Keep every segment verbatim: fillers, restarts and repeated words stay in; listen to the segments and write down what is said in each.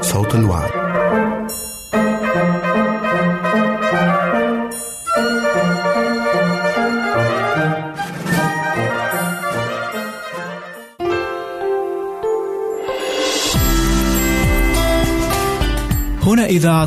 صوت الوعد. هنا إذاعة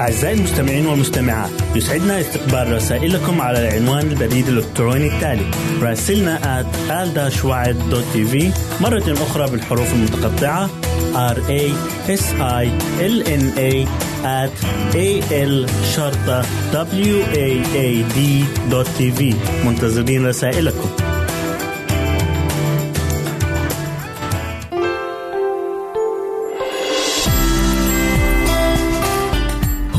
أعزائي المستمعين والمستمعات، يسعدنا استقبال رسائلكم على العنوان البريد الإلكتروني التالي: راسلنا آت آل داش وعد دوت تي في، مرة أخرى بالحروف المتقطعة آر إيه إس آي إل إن إيه آت إيه إل شرطة دبليو إيه إيه دي دوت تي في. منتظرين رسائلكم.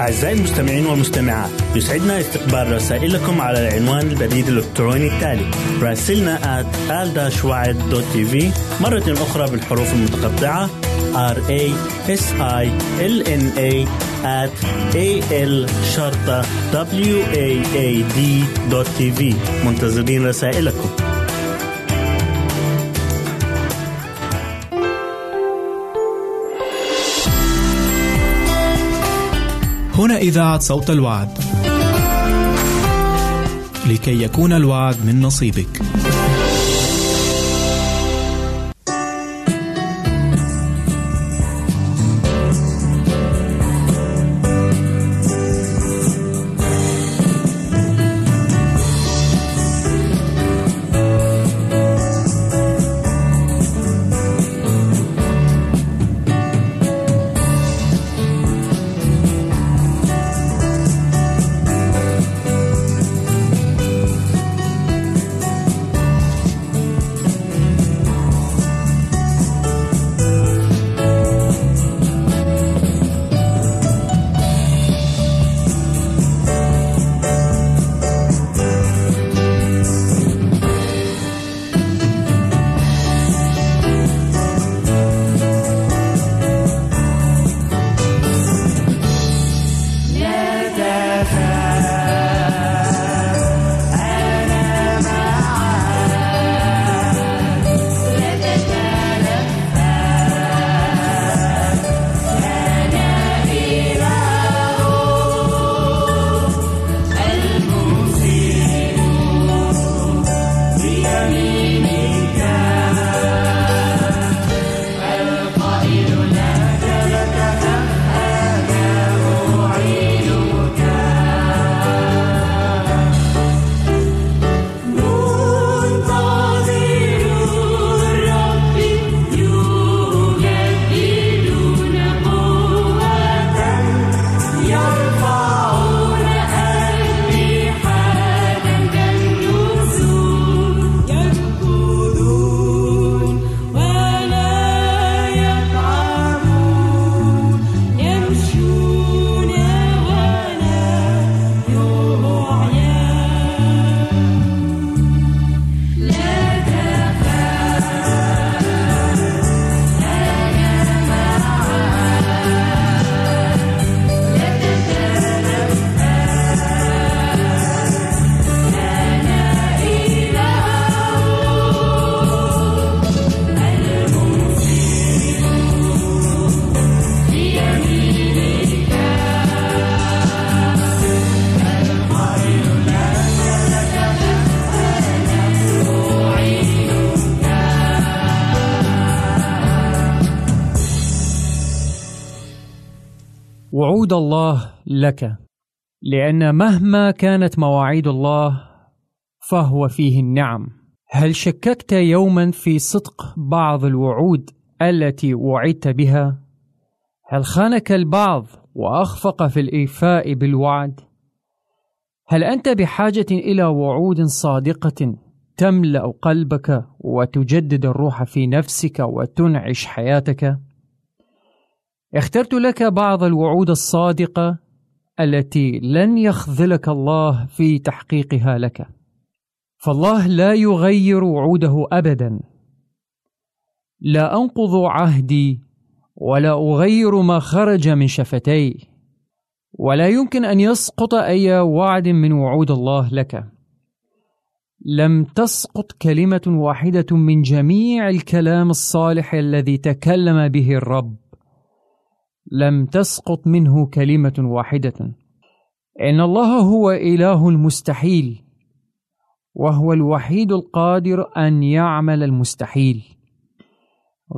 أعزائي المستمعين والمستمعات، يسعدنا استقبال رسائلكم على العنوان البريد الإلكتروني التالي: راسلنا آت آل داش وعد دوت تي في، مرة أخرى بالحروف المتقطعة آر إيه إس آي إل إن إيه آت إيه إل شرطة وعد دوت تي في. منتظرين رسائلكم. هنا إذاعة صوت الوعد، لكي يكون الوعد من نصيبك. وعود الله لك، لأن مهما كانت مواعيد الله فهو فيه النعم. هل شككت يوما في صدق بعض الوعود التي وعدت بها؟ هل خانك البعض وأخفق في الإيفاء بالوعد؟ هل أنت بحاجة إلى وعود صادقة تملأ قلبك وتجدد الروح في نفسك وتنعش حياتك؟ اخترت لك بعض الوعود الصادقة التي لن يخذلك الله في تحقيقها لك، فالله لا يغير وعوده أبدا. لا أنقض عهدي ولا أغير ما خرج من شفتي، ولا يمكن أن يسقط أي وعد من وعود الله لك. لم تسقط كلمة واحدة من جميع الكلام الصالح الذي تكلم به الرب، لم تسقط منه كلمة واحدة. إن الله هو إله المستحيل، وهو الوحيد القادر أن يعمل المستحيل.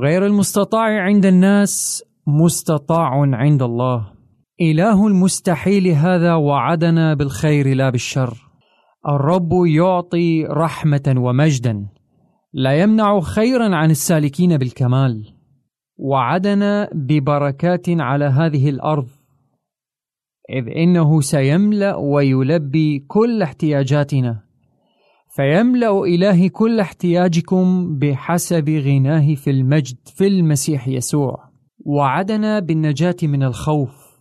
غير المستطاع عند الناس مستطاع عند الله. إله المستحيل هذا وعدنا بالخير لا بالشر. الرب يعطي رحمة ومجدا، لا يمنع خيرا عن السالكين بالكمال. وعدنا ببركات على هذه الأرض. إذ إنه سيملأ ويلبي كل احتياجاتنا. فيملأ إلهي كل احتياجكم بحسب غناه في المجد في المسيح يسوع. وعدنا بالنجاة من الخوف.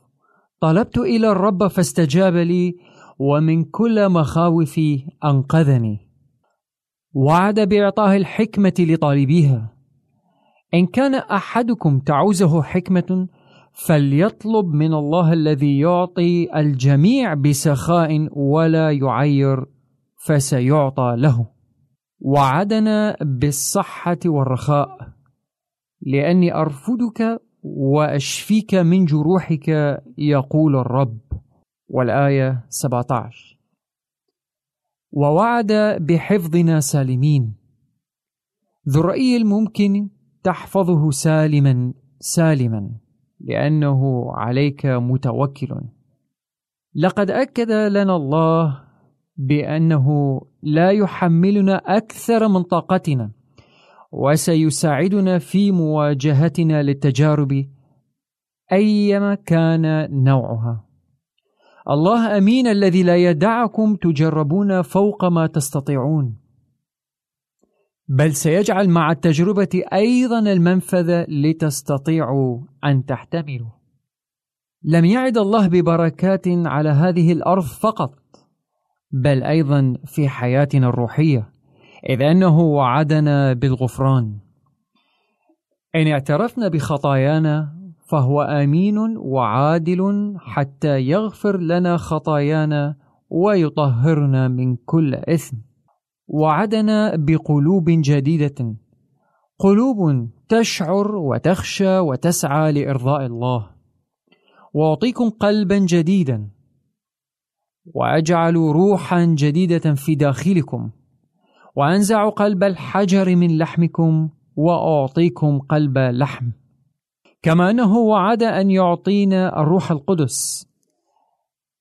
طلبت إلى الرب فاستجاب لي، ومن كل مخاوفي أنقذني. وعد بإعطاء الحكمة لطالبيها. إن كان أحدكم تعوزه حكمة فليطلب من الله الذي يعطي الجميع بسخاء ولا يعير فسيعطى له. وعدنا بالصحة والرخاء، لأني أرفدك وأشفيك من جروحك يقول الرب، والآية سبعة عشر. ووعد بحفظنا سالمين. ذو الرأي الممكن تحفظه سالما سالما لأنه عليك متوكل. لقد أكد لنا الله بأنه لا يحملنا أكثر من طاقتنا، وسيساعدنا في مواجهتنا للتجارب أيما كان نوعها. الله أمين الذي لا يدعكم تجربون فوق ما تستطيعون، بل سيجعل مع التجربة أيضا المنفذ لتستطيعوا أن تحتملوا. لم يعد الله ببركات على هذه الأرض فقط، بل أيضا في حياتنا الروحية، إذ أنه وعدنا بالغفران. إن اعترفنا بخطايانا فهو أمين وعادل حتى يغفر لنا خطايانا ويطهرنا من كل إثم. وعدنا بقلوب جديدة، قلوب تشعر وتخشى وتسعى لإرضاء الله. وأعطيكم قلبا جديدا، وأجعل روحا جديدة في داخلكم، وأنزع قلب الحجر من لحمكم وأعطيكم قلب لحم. كما أنه وعد أن يعطينا الروح القدس.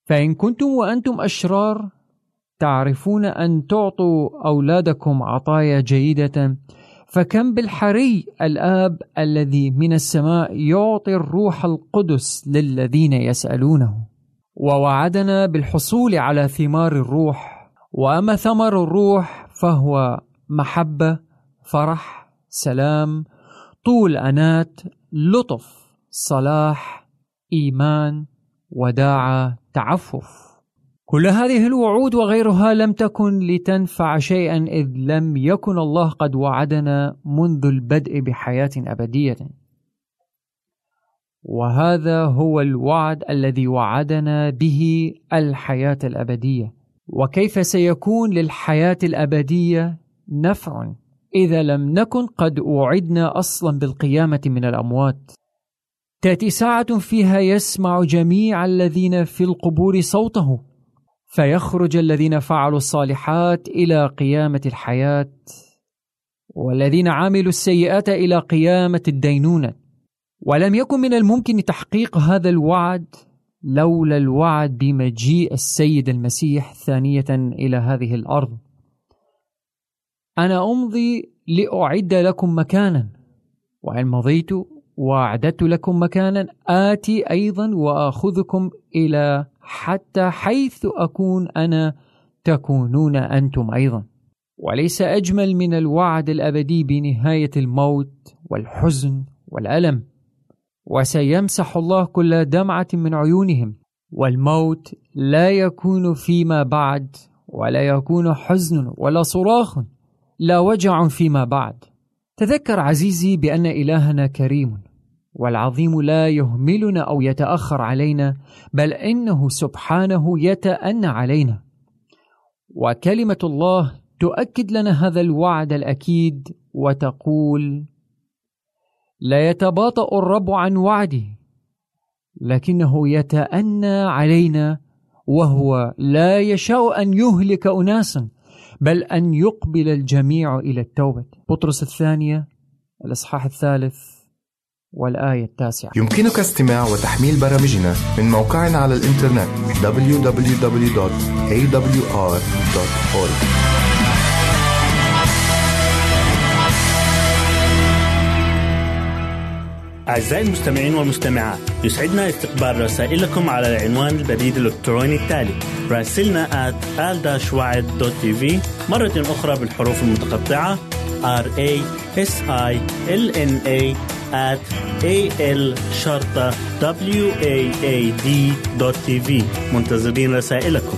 فإن كنتم وأنتم أشرار تعرفون أن تعطوا أولادكم عطايا جيدة، فكم بالحري الآب الذي من السماء يعطي الروح القدس للذين يسألونه. ووعدنا بالحصول على ثمار الروح. وأما ثمر الروح فهو محبة، فرح، سلام، طول أنات، لطف، صلاح، إيمان، وداعة، تعفف. كل هذه الوعود وغيرها لم تكن لتنفع شيئا، إذ لم يكن الله قد وعدنا منذ البدء بحياة أبدية. وهذا هو الوعد الذي وعدنا به الحياة الأبدية. وكيف سيكون للحياة الأبدية نفع إذا لم نكن قد وعدنا أصلا بالقيامة من الأموات؟ تأتي ساعة فيها يسمع جميع الذين في القبور صوته، فيخرج الذين فعلوا الصالحات إلى قيامة الحياة، والذين عملوا السيئات إلى قيامة الدينونة. ولم يكن من الممكن تحقيق هذا الوعد لولا الوعد بمجيء السيد المسيح ثانية إلى هذه الأرض. أنا أمضي لأعد لكم مكانا، وإن مضيت وأعددت لكم مكانا آتي أيضا وأخذكم إلى حتى حيث أكون أنا تكونون أنتم أيضا. وليس أجمل من الوعد الأبدي بنهاية الموت والحزن والألم. وسيمسح الله كل دمعة من عيونهم، والموت لا يكون فيما بعد، ولا يكون حزن ولا صراخ، لا وجع فيما بعد. تذكر عزيزي بأن إلهنا كريم، والعظيم لا يهملنا أو يتأخر علينا، بل إنه سبحانه يتأنى علينا. وكلمة الله تؤكد لنا هذا الوعد الأكيد وتقول: لا يتباطأ الرب عن وعده، لكنه يتأنى علينا، وهو لا يشاء أن يهلك أناسا، بل أن يقبل الجميع إلى التوبة. بطرس الثانية الإصحاح الثالث والآية التاسعة. يمكنك استماع وتحميل برامجنا من موقعنا على الإنترنت دبليو دبليو دبليو دوت إيه دبليو آر دوت أورج. أعزائي المستمعين والمستمعات، يسعدنا استقبال رسائلكم على العنوان البريد الإلكتروني التالي راسلنا آت آل داش واعد دوت تي في، مرة أخرى بالحروف المتقطعة آر إيه إس آي إل إن إيه آت إيه إل شرطة واعد دوت تي في. منتظرين رسائلكم.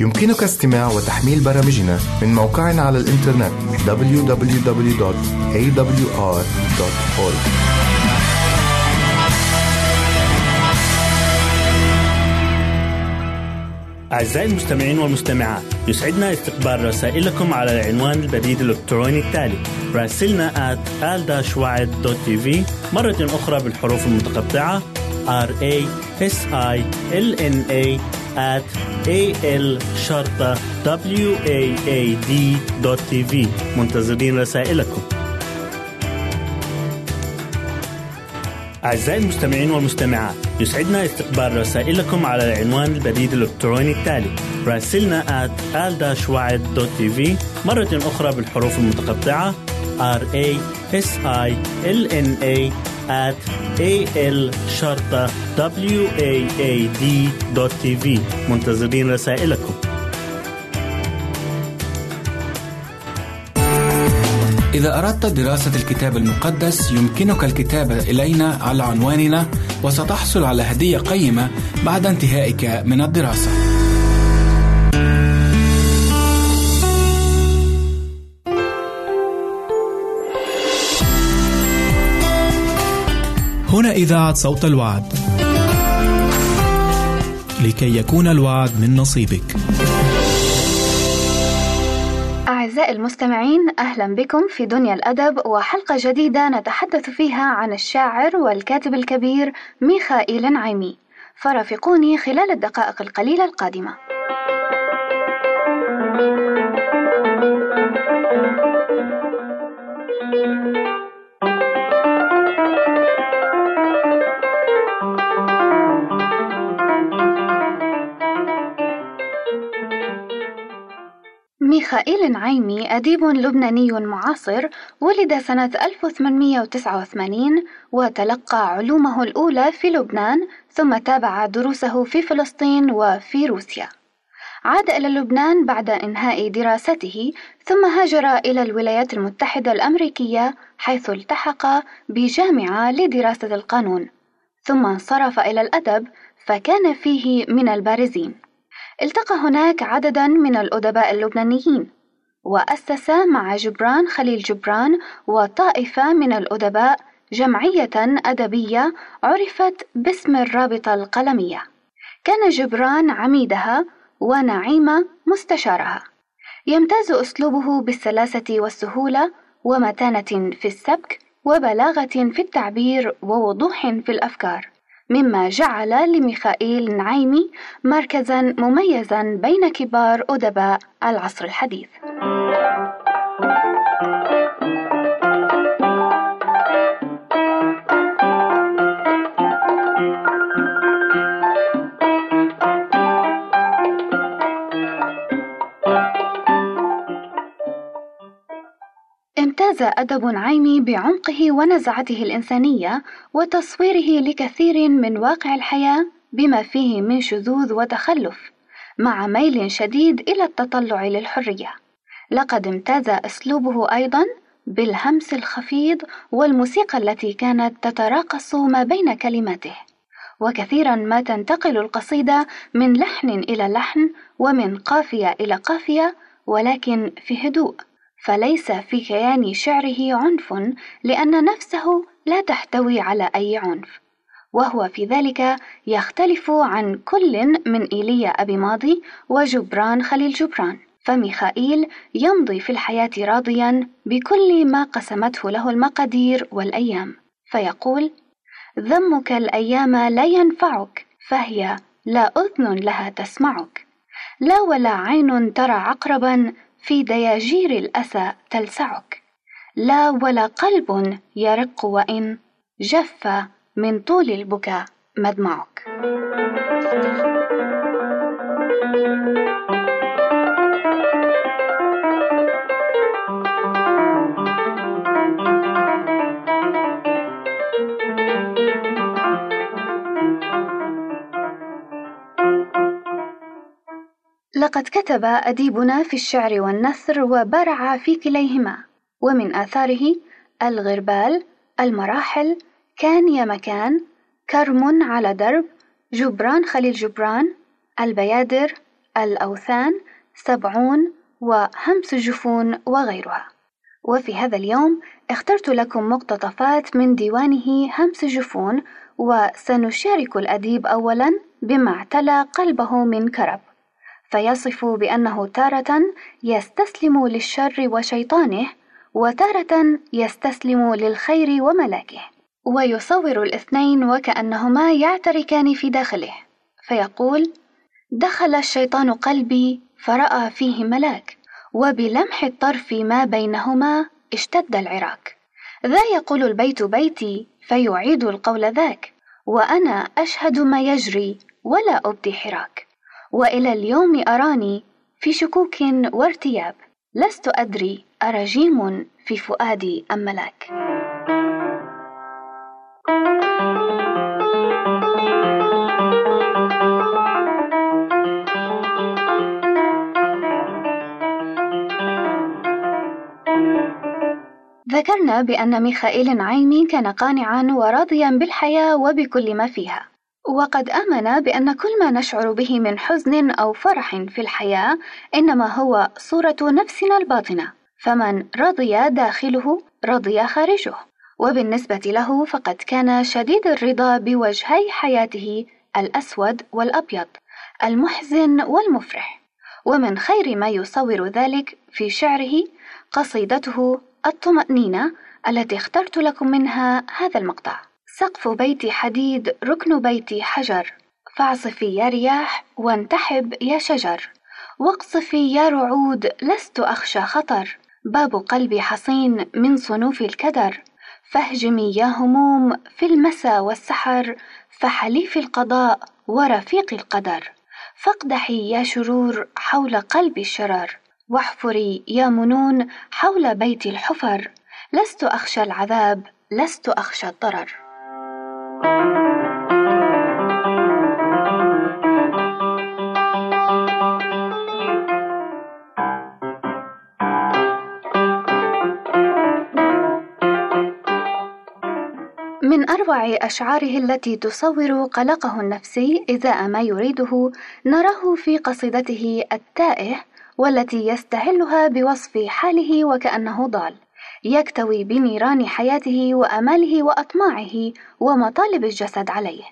يمكنك استماع وتحميل برامجنا من موقعنا على الإنترنت دبليو دبليو دبليو دوت إيه دبليو آر دوت أورغ. أعزائي المستمعين والمستمعات، يسعدنا استقبال رسائلكم على العنوان البريد الإلكتروني التالي: راسلنا آت آل داش وعد دوت تي في، مرة أخرى بالحروف المتقطعة آر إيه إس آي إل إن إيه آت إيه إل شرطة دبليو إيه إيه دي دوت تي في. منتظرين رسائلكم. أعزائي المستمعين والمستمعات، يسعدنا استقبال رسائلكم على العنوان البريد الإلكتروني التالي: راسلنا آت آل داش وعد دوت تي في، مرة أخرى بالحروف المتقطعة آر إيه إس آي إل إن إيه آت إيه إل شرطة دبليو إيه إيه دي دوت تي في. منتظرين رسائلكم. إذا أردت دراسة الكتاب المقدس يمكنك الكتابة إلينا على عنواننا، وستحصل على هدية قيمة بعد انتهائك من الدراسة. هنا إذاعة صوت الوعد، لكي يكون الوعد من نصيبك. أعزائي المستمعين، أهلا بكم في دنيا الأدب، وحلقة جديدة نتحدث فيها عن الشاعر والكاتب الكبير ميخائيل نعيمة، فرافقوني خلال الدقائق القليلة القادمة. ميخائيل نعيمة أديب لبناني معاصر، ولد سنة ألف وثمانمئة وتسعة وثمانين، وتلقى علومه الأولى في لبنان، ثم تابع دروسه في فلسطين وفي روسيا. عاد إلى لبنان بعد إنهاء دراسته، ثم هاجر إلى الولايات المتحدة الأمريكية، حيث التحق بجامعة لدراسة القانون، ثم انصرف إلى الأدب، فكان فيه من البارزين. التقى هناك عددا من الأدباء اللبنانيين، وأسس مع جبران خليل جبران وطائفة من الأدباء جمعية أدبية عرفت باسم الرابطة القلمية. كان جبران عميدها ونعيمة مستشارها. يمتاز أسلوبه بالسلاسة والسهولة، ومتانة في السبك، وبلاغة في التعبير، ووضوح في الأفكار، مما جعل لميخائيل نعيمة مركزاً مميزاً بين كبار أدباء العصر الحديث. فاز أدب نعيمي بعمقه ونزعته الإنسانية وتصويره لكثير من واقع الحياة بما فيه من شذوذ وتخلف، مع ميل شديد إلى التطلع للحرية. لقد امتاز أسلوبه أيضا بالهمس الخفيض والموسيقى التي كانت تتراقص ما بين كلماته، وكثيرا ما تنتقل القصيدة من لحن إلى لحن ومن قافية إلى قافية، ولكن في هدوء، فليس في كيان شعره عنف لأن نفسه لا تحتوي على أي عنف، وهو في ذلك يختلف عن كل من إيليا أبي ماضي وجبران خليل جبران. فميخائيل يمضي في الحياة راضيا بكل ما قسمته له المقادير والأيام، فيقول: ذمك الأيام لا ينفعك، فهي لا أذن لها تسمعك، لا ولا عين ترى عقربا في دياجير الأسى تلسعك، لا ولا قلب يرق وإن جف من طول البكاء مدمعك. لقد كتب أديبنا في الشعر والنثر وبرع في كليهما، ومن آثاره الغربال، المراحل، كان يا مكان، كرم على درب، جبران خليل جبران، البيادر، الأوثان، سبعون، وهمس الجفون وغيرها. وفي هذا اليوم اخترت لكم مقتطفات من ديوانه همس الجفون، وسنشارك الأديب أولا بما اعتلى قلبه من كرب، فيصف بأنه تارة يستسلم للشر وشيطانه، وتارة يستسلم للخير وملاكه، ويصور الاثنين وكأنهما يعتركان في داخله، فيقول: دخل الشيطان قلبي فرأى فيه ملاك، وبلمح الطرف ما بينهما اشتد العراك، ذا يقول البيت بيتي فيعيد القول ذاك، وأنا أشهد ما يجري ولا أبدي حراك، وإلى اليوم أراني في شكوك وارتياب، لست أدري أرجيم في فؤادي أم ملاك. ذكرنا بأن ميخائيل نعيمي كان قانعا وراضيا بالحياة وبكل ما فيها، وقد آمن بأن كل ما نشعر به من حزن أو فرح في الحياة إنما هو صورة نفسنا الباطنة، فمن رضي داخله رضي خارجه، وبالنسبة له فقد كان شديد الرضا بوجهي حياته، الأسود والأبيض، المحزن والمفرح. ومن خير ما يصور ذلك في شعره قصيدته الطمأنينة التي اخترت لكم منها هذا المقطع: سقف بيتي حديد، ركن بيتي حجر، فاعصفي يا رياح وانتحب يا شجر، واقصفي يا رعود لست أخشى خطر، باب قلبي حصين من صنوف الكدر، فاهجمي يا هموم في المسا والسحر، فحليف القضاء ورفيق القدر، فاقدحي يا شرور حول قلبي الشرر، واحفري يا منون حول بيتي الحفر، لست أخشى العذاب لست أخشى الضرر. من أروع أشعاره التي تصور قلقه النفسي إزاء ما يريده نراه في قصيدته التائه، والتي يستهلها بوصف حاله وكأنه ضال، يكتوي بنيران حياته وأماله وأطماعه ومطالب الجسد عليه،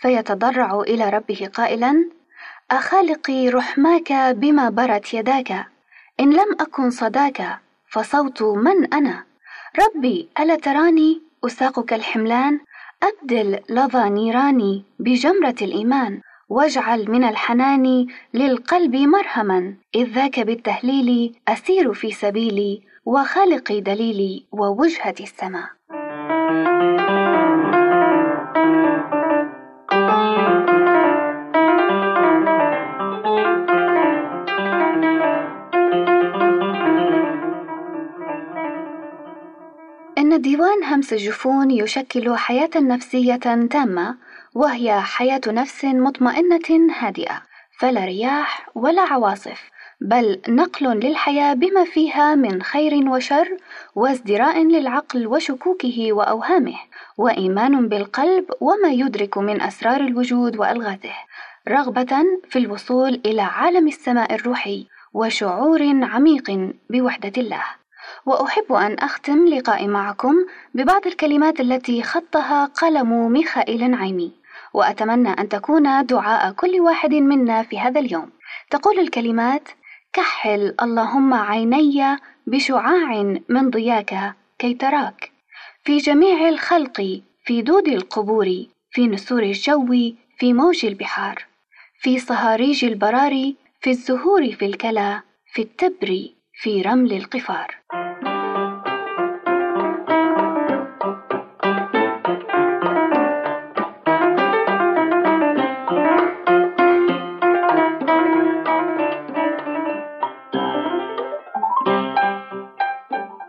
فيتضرع إلى ربه قائلا: أخالقي رحماك بما برت يداك، إن لم أكن صداك فصوت من أنا، ربي ألا تراني أساقك الحملان، أبدل لظى نيراني بجمرة الإيمان، واجعل من الحنان للقلب مرهما، إذ ذاك بالتهليل أسير في سبيلي، وخالقي دليلي ووجهتي السماء. ديوان همس الجفون يشكل حياة نفسية تامة، وهي حياة نفس مطمئنة هادئة، فلا رياح ولا عواصف، بل نقل للحياة بما فيها من خير وشر، وازدراء للعقل وشكوكه وأوهامه، وإيمان بالقلب وما يدرك من أسرار الوجود وألغاته، رغبة في الوصول إلى عالم السماء الروحي، وشعور عميق بوحدة الله. وأحب أن أختم لقائي معكم ببعض الكلمات التي خطها قلم ميخائيل نعيمة، وأتمنى أن تكون دعاء كل واحد منا في هذا اليوم. تقول الكلمات: كحل اللهم عيني بشعاع من ضياك كي تراك، في جميع الخلق، في دود القبور، في نسور الجو، في موج البحار، في صهاريج البراري، في الزهور، في الكلا، في التبر، في رمل القفار.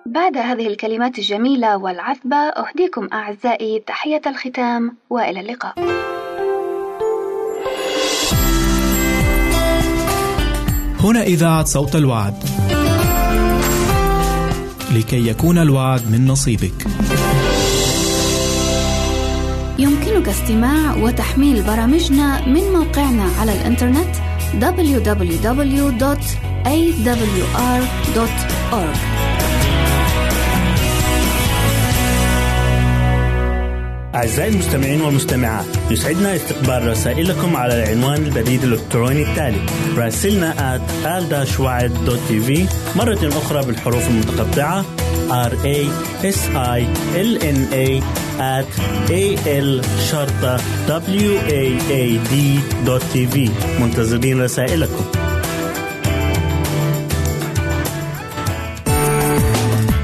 بعد هذه الكلمات الجميلة والعذبة أهديكم أعزائي تحية الختام، وإلى اللقاء. هنا إذاعة صوت الوعد، لكي يكون الوعد من نصيبك. يمكنك استماع وتحميل برامجنا من موقعنا على الإنترنت دبليو دبليو دبليو دوت إيه دبليو آر دوت أورغ. أعزائي المستمعين والمستمعات، يسعدنا استقبال رسائلكم على العنوان البريد الإلكتروني التالي: راسلنا آت آل داش وعد دوت تي في، مرة أخرى بالحروف المتقطعة آر إيه إس آي إل إن إيه آت إيه إل شرطة وعد دوت تي في. منتظرين رسائلكم.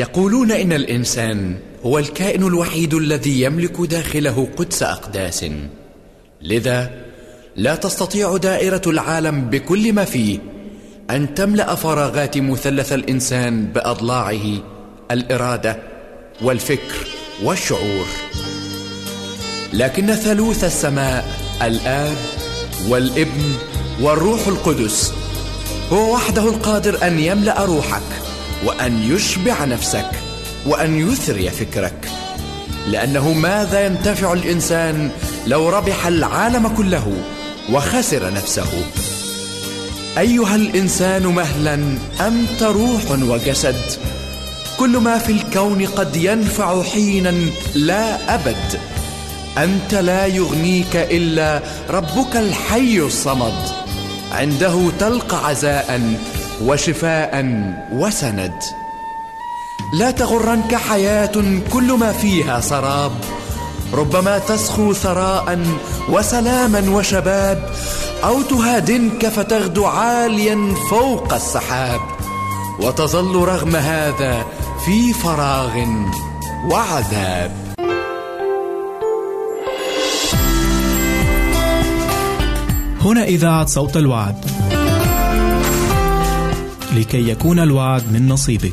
يقولون إن الإنسان هو الكائن الوحيد الذي يملك داخله قدس أقداس، لذا لا تستطيع دائرة العالم بكل ما فيه أن تملأ فراغات مثلث الإنسان بأضلاعه الإرادة والفكر والشعور، لكن ثالوث السماء الآب والابن والروح القدس هو وحده القادر أن يملأ روحك وأن يشبع نفسك وأن يثري فكرك، لأنه ماذا ينتفع الإنسان لو ربح العالم كله وخسر نفسه؟ أيها الإنسان مهلا أنت روح وجسد، كل ما في الكون قد ينفع حينا لا أبد، أنت لا يغنيك إلا ربك الحي الصمد، عنده تلقى عزاء وشفاء وسند. لا تغرنك حياة كل ما فيها سراب، ربما تسخو ثراء وسلاما وشباب، أو تهادنك فتغدو عاليا فوق السحاب، وتظل رغم هذا في فراغ وعذاب. هنا إذاعة صوت الوعد، لكي يكون الوعد من نصيبك.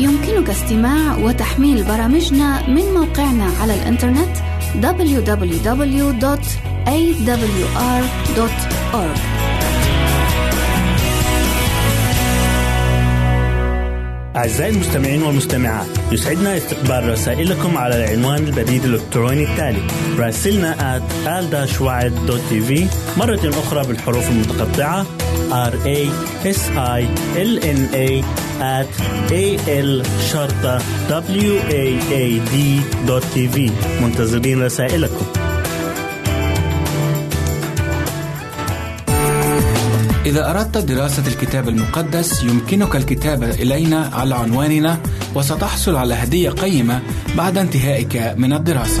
يمكنك استماع وتحميل برامجنا من موقعنا على الإنترنت دبليو دبليو دبليو دوت إيه دبليو آر دوت أورغ. أعزائي المستمعين والمستمعات، يسعدنا استقبال رسائلكم على العنوان البريد الإلكتروني التالي: راسلنا آت آل داش وعد دوت تي في، مرة أخرى بالحروف المتقطعة آر إيه إس آي إل إن إيه آت إيه إل شرطة دبليو إيه إيه دي دوت تي في. منتظرين رسائلكم. إذا أردت دراسة الكتاب المقدس يمكنك الكتابة إلينا على عنواننا، وستحصل على هدية قيمة بعد انتهائك من الدراسة.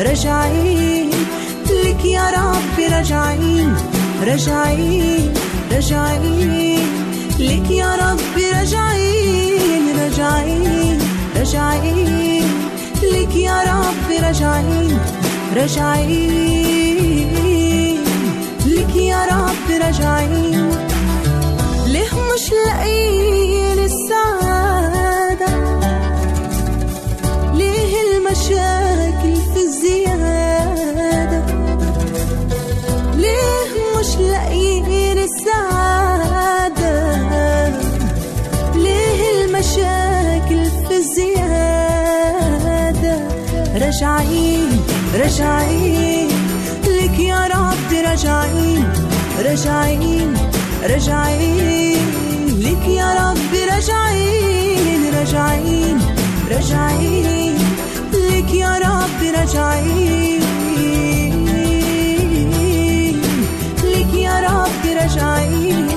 رجعين لك يا ربي، رجعين رجعين رجعين لك يا ربي، رجعين رجعين رجعين لك يا ربي، رجعين رجعين لك يا ربي، رجعين. ليه مش لاقيين السعادة؟ ليه المشاكل في الزيادة؟ ليه مش لاقيين السعادة؟ ليه المشاكل في الزيادة؟ رجعين رجعين لك يا رب، رجعين رجعين رجعين لك يا رب، رجعين رجعين رجعين لك يا رب، رجعين لك يا رب، رجعين.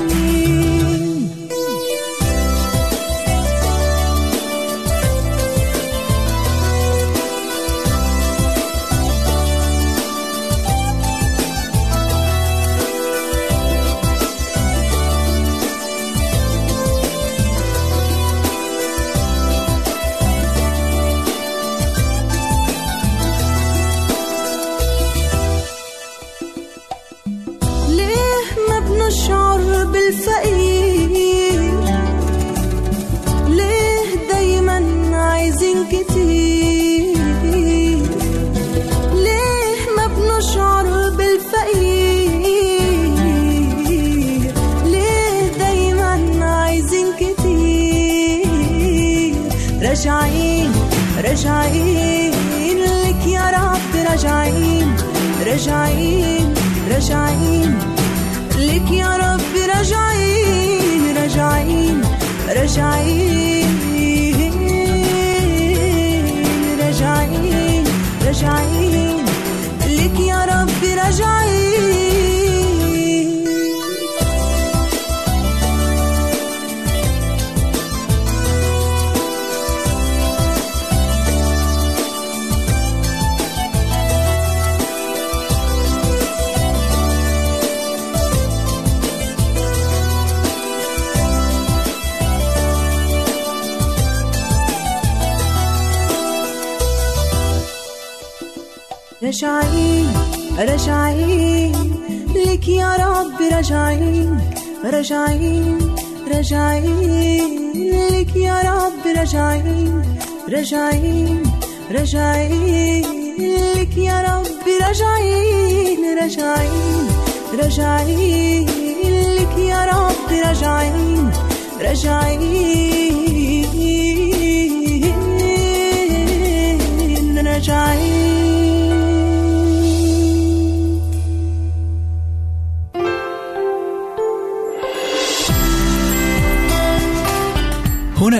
راجعين راجعين لك يا رب، راجعين راجعين راجعين لك يا رب، راجعين راجعين راجعين راجعين راجعين لك يا رب، راجعين. رجعين رجعين لك يا رب، رجعين رجعين رجعين لك يا رب، رجعين رجعين رجعين لك يا رب، رجعين رجعين رجعين لك يا رب، رجعين رجعين رجعين. هنا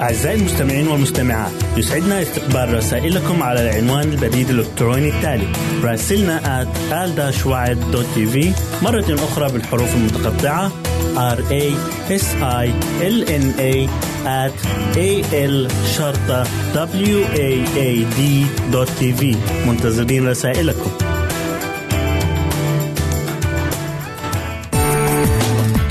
أعزائي المستمعين والمستمعات، يسعدنا استقبال رسائلكم على العنوان البريد الإلكتروني التالي: راسلنا آت آل داش وعد دوت تي في، مرة أخرى بالحروف المتقطعة آر إيه إس آي إل إن إيه آت إيه إل شرطة دبليو إيه إيه دي دوت تي في. منتظرين رسائلكم.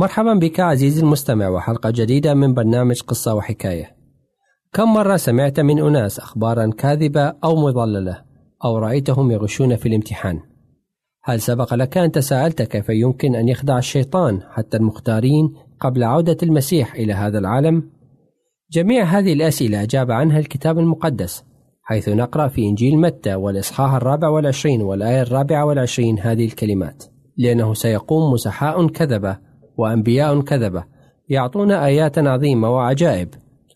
مرحبا بك عزيزي المستمع، وحلقة جديدة من برنامج قصة وحكاية. كم مرة سمعت من أناس أخبارا كاذبة أو مضللة، أو رأيتهم يغشون في الامتحان؟ هل سبق لك أن تساءلت كيف يمكن أن يخدع الشيطان حتى المختارين قبل عودة المسيح إلى هذا العالم؟ جميع هذه الأسئلة أجاب عنها الكتاب المقدس، حيث نقرأ في إنجيل متى والإصحاح الرابع والعشرين والآية الرابعة والعشرين هذه الكلمات: لأنه سيقوم مسحاء كذبة وأنبياء كذبة يعطون آيات عظيمة وعجائب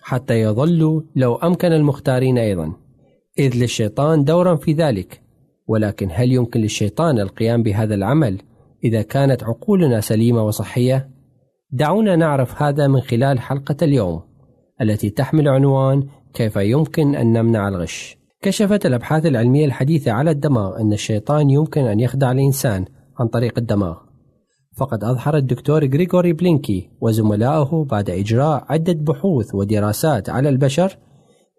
حتى يضلوا لو أمكن المختارين أيضا، إذ للشيطان دورا في ذلك. ولكن هل يمكن للشيطان القيام بهذا العمل إذا كانت عقولنا سليمة وصحية؟ دعونا نعرف هذا من خلال حلقة اليوم التي تحمل عنوان: كيف يمكن أن نمنع الغش؟ كشفت الأبحاث العلمية الحديثة على الدماغ أن الشيطان يمكن أن يخدع الإنسان عن طريق الدماغ. فقد أظهر الدكتور غريغوري بلينكي وزملائه بعد إجراء عدة بحوث ودراسات على البشر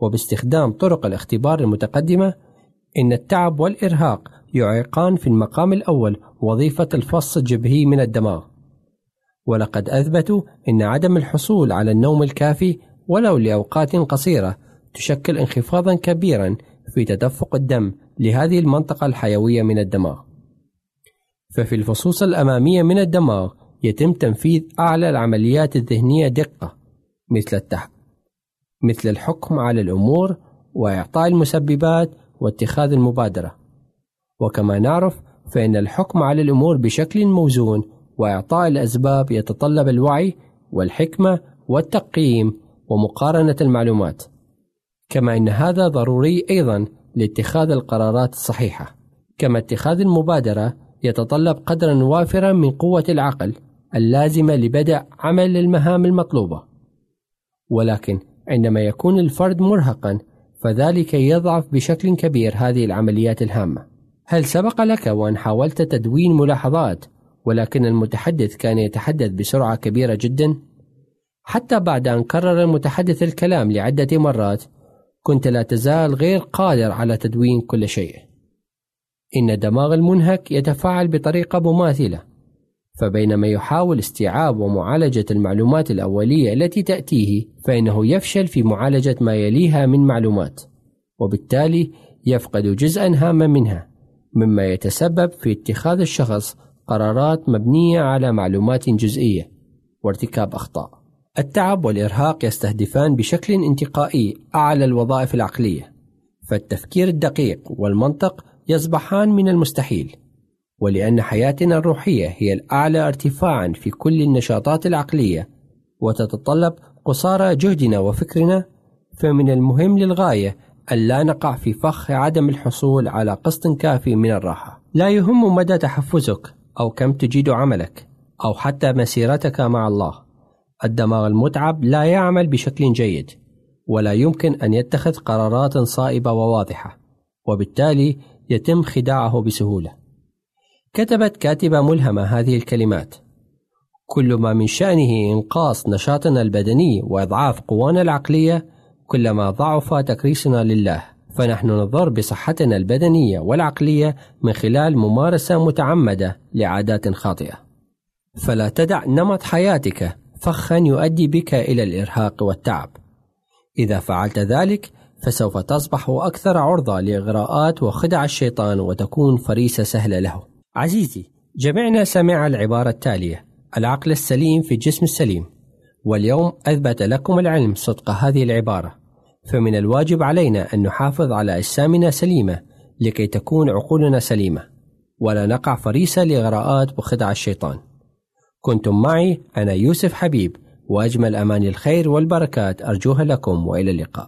وباستخدام طرق الاختبار المتقدمة إن التعب والإرهاق يعيقان في المقام الأول وظيفة الفص الجبهي من الدماغ. ولقد أثبتوا إن عدم الحصول على النوم الكافي ولو لأوقات قصيرة تشكل انخفاضا كبيرا في تدفق الدم لهذه المنطقة الحيوية من الدماغ. ففي الفصوص الأمامية من الدماغ يتم تنفيذ أعلى العمليات الذهنية دقة، مثل التح... مثل الحكم على الأمور وإعطاء المسببات واتخاذ المبادرة. وكما نعرف فإن الحكم على الأمور بشكل موزون وإعطاء الأسباب يتطلب الوعي والحكمة والتقييم ومقارنة المعلومات، كما إن هذا ضروري أيضا لاتخاذ القرارات الصحيحة. كما اتخاذ المبادرة يتطلب قدرا وافرا من قوة العقل اللازمة لبدء عمل المهام المطلوبة. ولكن عندما يكون الفرد مرهقا فذلك يضعف بشكل كبير هذه العمليات الهامة. هل سبق لك وأن حاولت تدوين ملاحظات ولكن المتحدث كان يتحدث بسرعة كبيرة جدا. حتى بعد أن كرر المتحدث الكلام لعدة مرات كنت لا تزال غير قادر على تدوين كل شيء. إن الدماغ المنهك يتفاعل بطريقة مماثلة، فبينما يحاول استيعاب ومعالجة المعلومات الأولية التي تأتيه فإنه يفشل في معالجة ما يليها من معلومات، وبالتالي يفقد جزءا هاما منها، مما يتسبب في اتخاذ الشخص قرارات مبنية على معلومات جزئية وارتكاب أخطاء. التعب والإرهاق يستهدفان بشكل انتقائي أعلى الوظائف العقلية، فالتفكير الدقيق والمنطق يصبحان من المستحيل. ولأن حياتنا الروحية هي الأعلى ارتفاعا في كل النشاطات العقلية وتتطلب قصارى جهدنا وفكرنا، فمن المهم للغاية ألا نقع في فخ عدم الحصول على قسط كافي من الراحة. لا يهم مدى تحفزك أو كم تجيد عملك أو حتى مسيرتك مع الله، الدماغ المتعب لا يعمل بشكل جيد ولا يمكن أن يتخذ قرارات صائبة وواضحة، وبالتالي يتم خداعه بسهولة. كتبت كاتبة ملهمة هذه الكلمات: كل ما من شأنه إنقاص نشاطنا البدني وإضعاف قوانا العقلية كلما ضعف تكريسنا لله، فنحن نضر بصحتنا البدنية والعقلية من خلال ممارسة متعمدة لعادات خاطئة. فلا تدع نمط حياتك فخا يؤدي بك إلى الإرهاق والتعب. إذا فعلت ذلك فسوف تصبح أكثر عرضة لإغراءات وخدع الشيطان وتكون فريسة سهلة له. عزيزي، جميعنا سمع العبارة التالية: العقل السليم في الجسم السليم، واليوم أثبت لكم العلم صدق هذه العبارة، فمن الواجب علينا أن نحافظ على أجسامنا سليمة لكي تكون عقولنا سليمة ولا نقع فريسة لإغراءات وخدع الشيطان. كنتم معي أنا يوسف حبيب، وأجمل أماني الخير والبركات أرجوها لكم، وإلى اللقاء.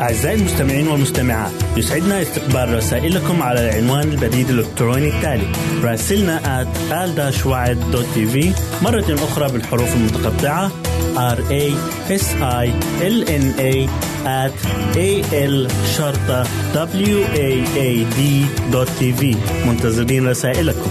أعزائي المستمعين والمستمعات، يسعدنا استقبال رسائلكم على العنوان البريد الإلكتروني التالي: راسلنا آت آل داش وعد دوت تي في، مرة أخرى بالحروف المتقطعة آر إيه إس آي إل إن إيه آت إيه إل شرطة دبليو إيه إيه دي دوت تي في. منتظرين رسائلكم.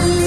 I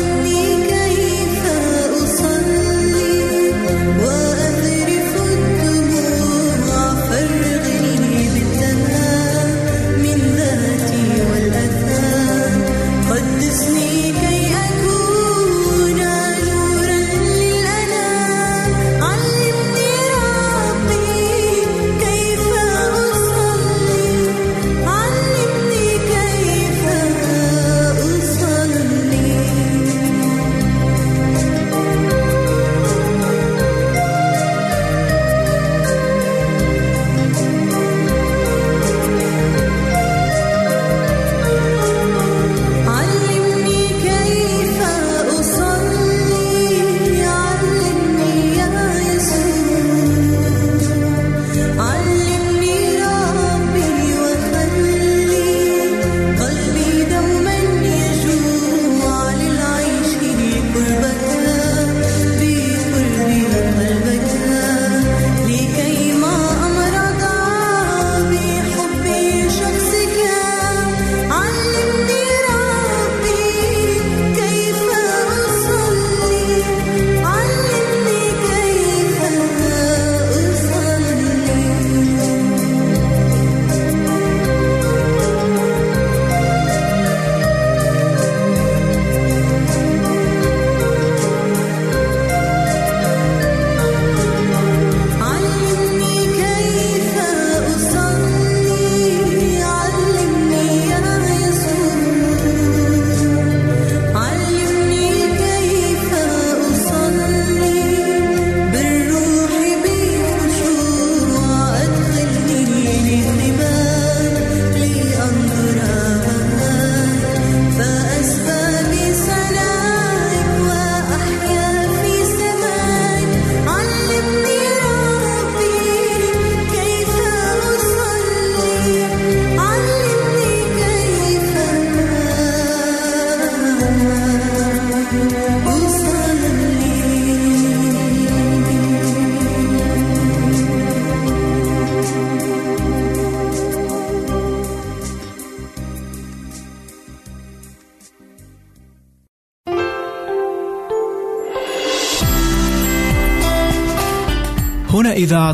هنا إذاعة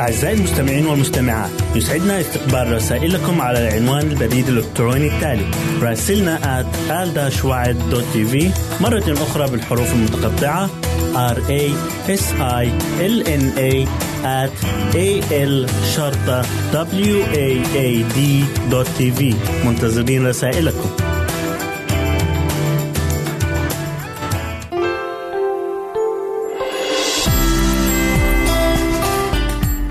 أعزائي المستمعين والمستمعات، يسعدنا استقبال رسائلكم على العنوان البريد الإلكتروني التالي: راسلنا آت آل داش وعد دوت تي في، مرة أخرى بالحروف المتقطعة آر إيه إس آي إل إن إيه آت إيه إل شرطة دبليو إيه إيه دي دوت تي في. منتظرين رسائلكم.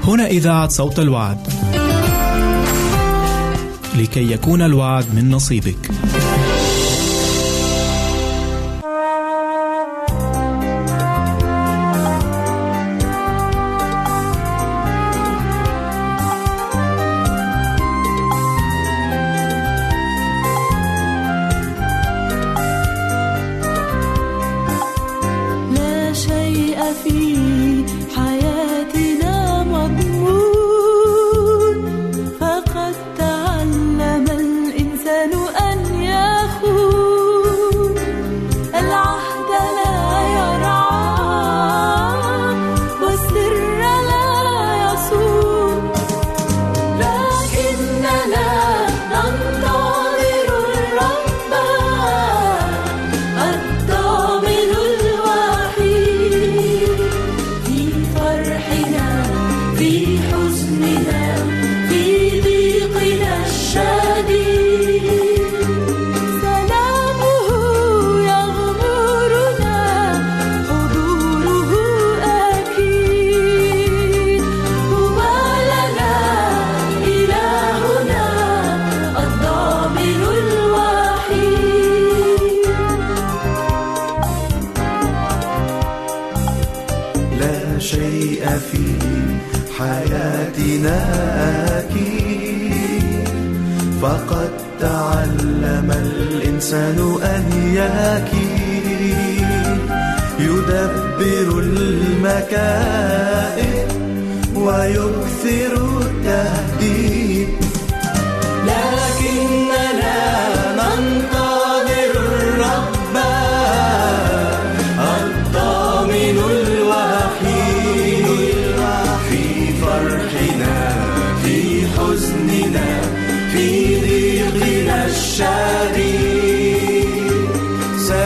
هنا إذاعة صوت الوعد، لكي يكون الوعد من نصيبك.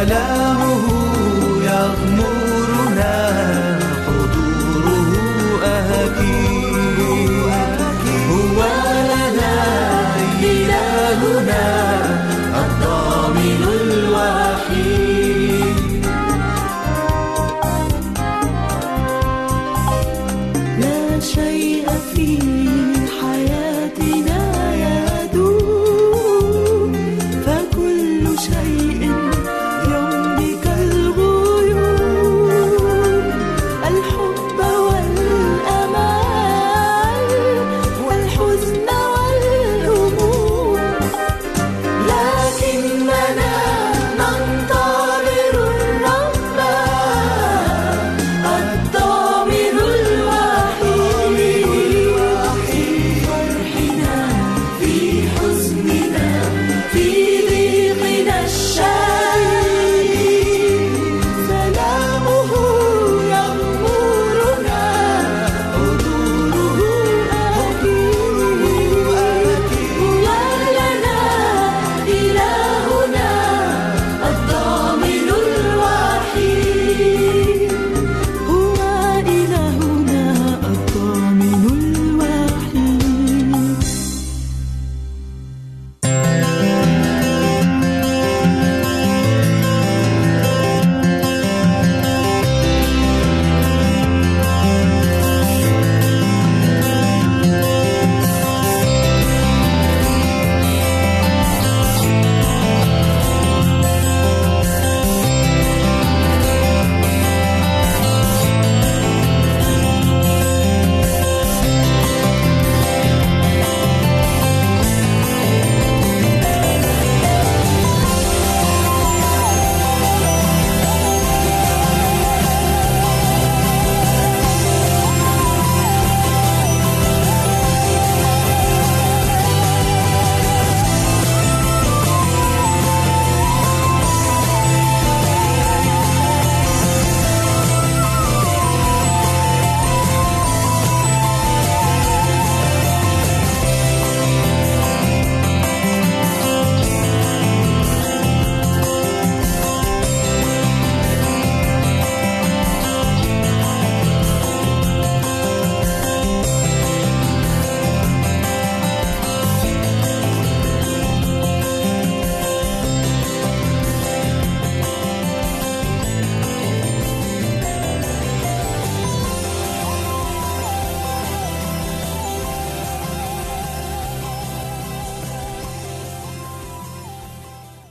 لا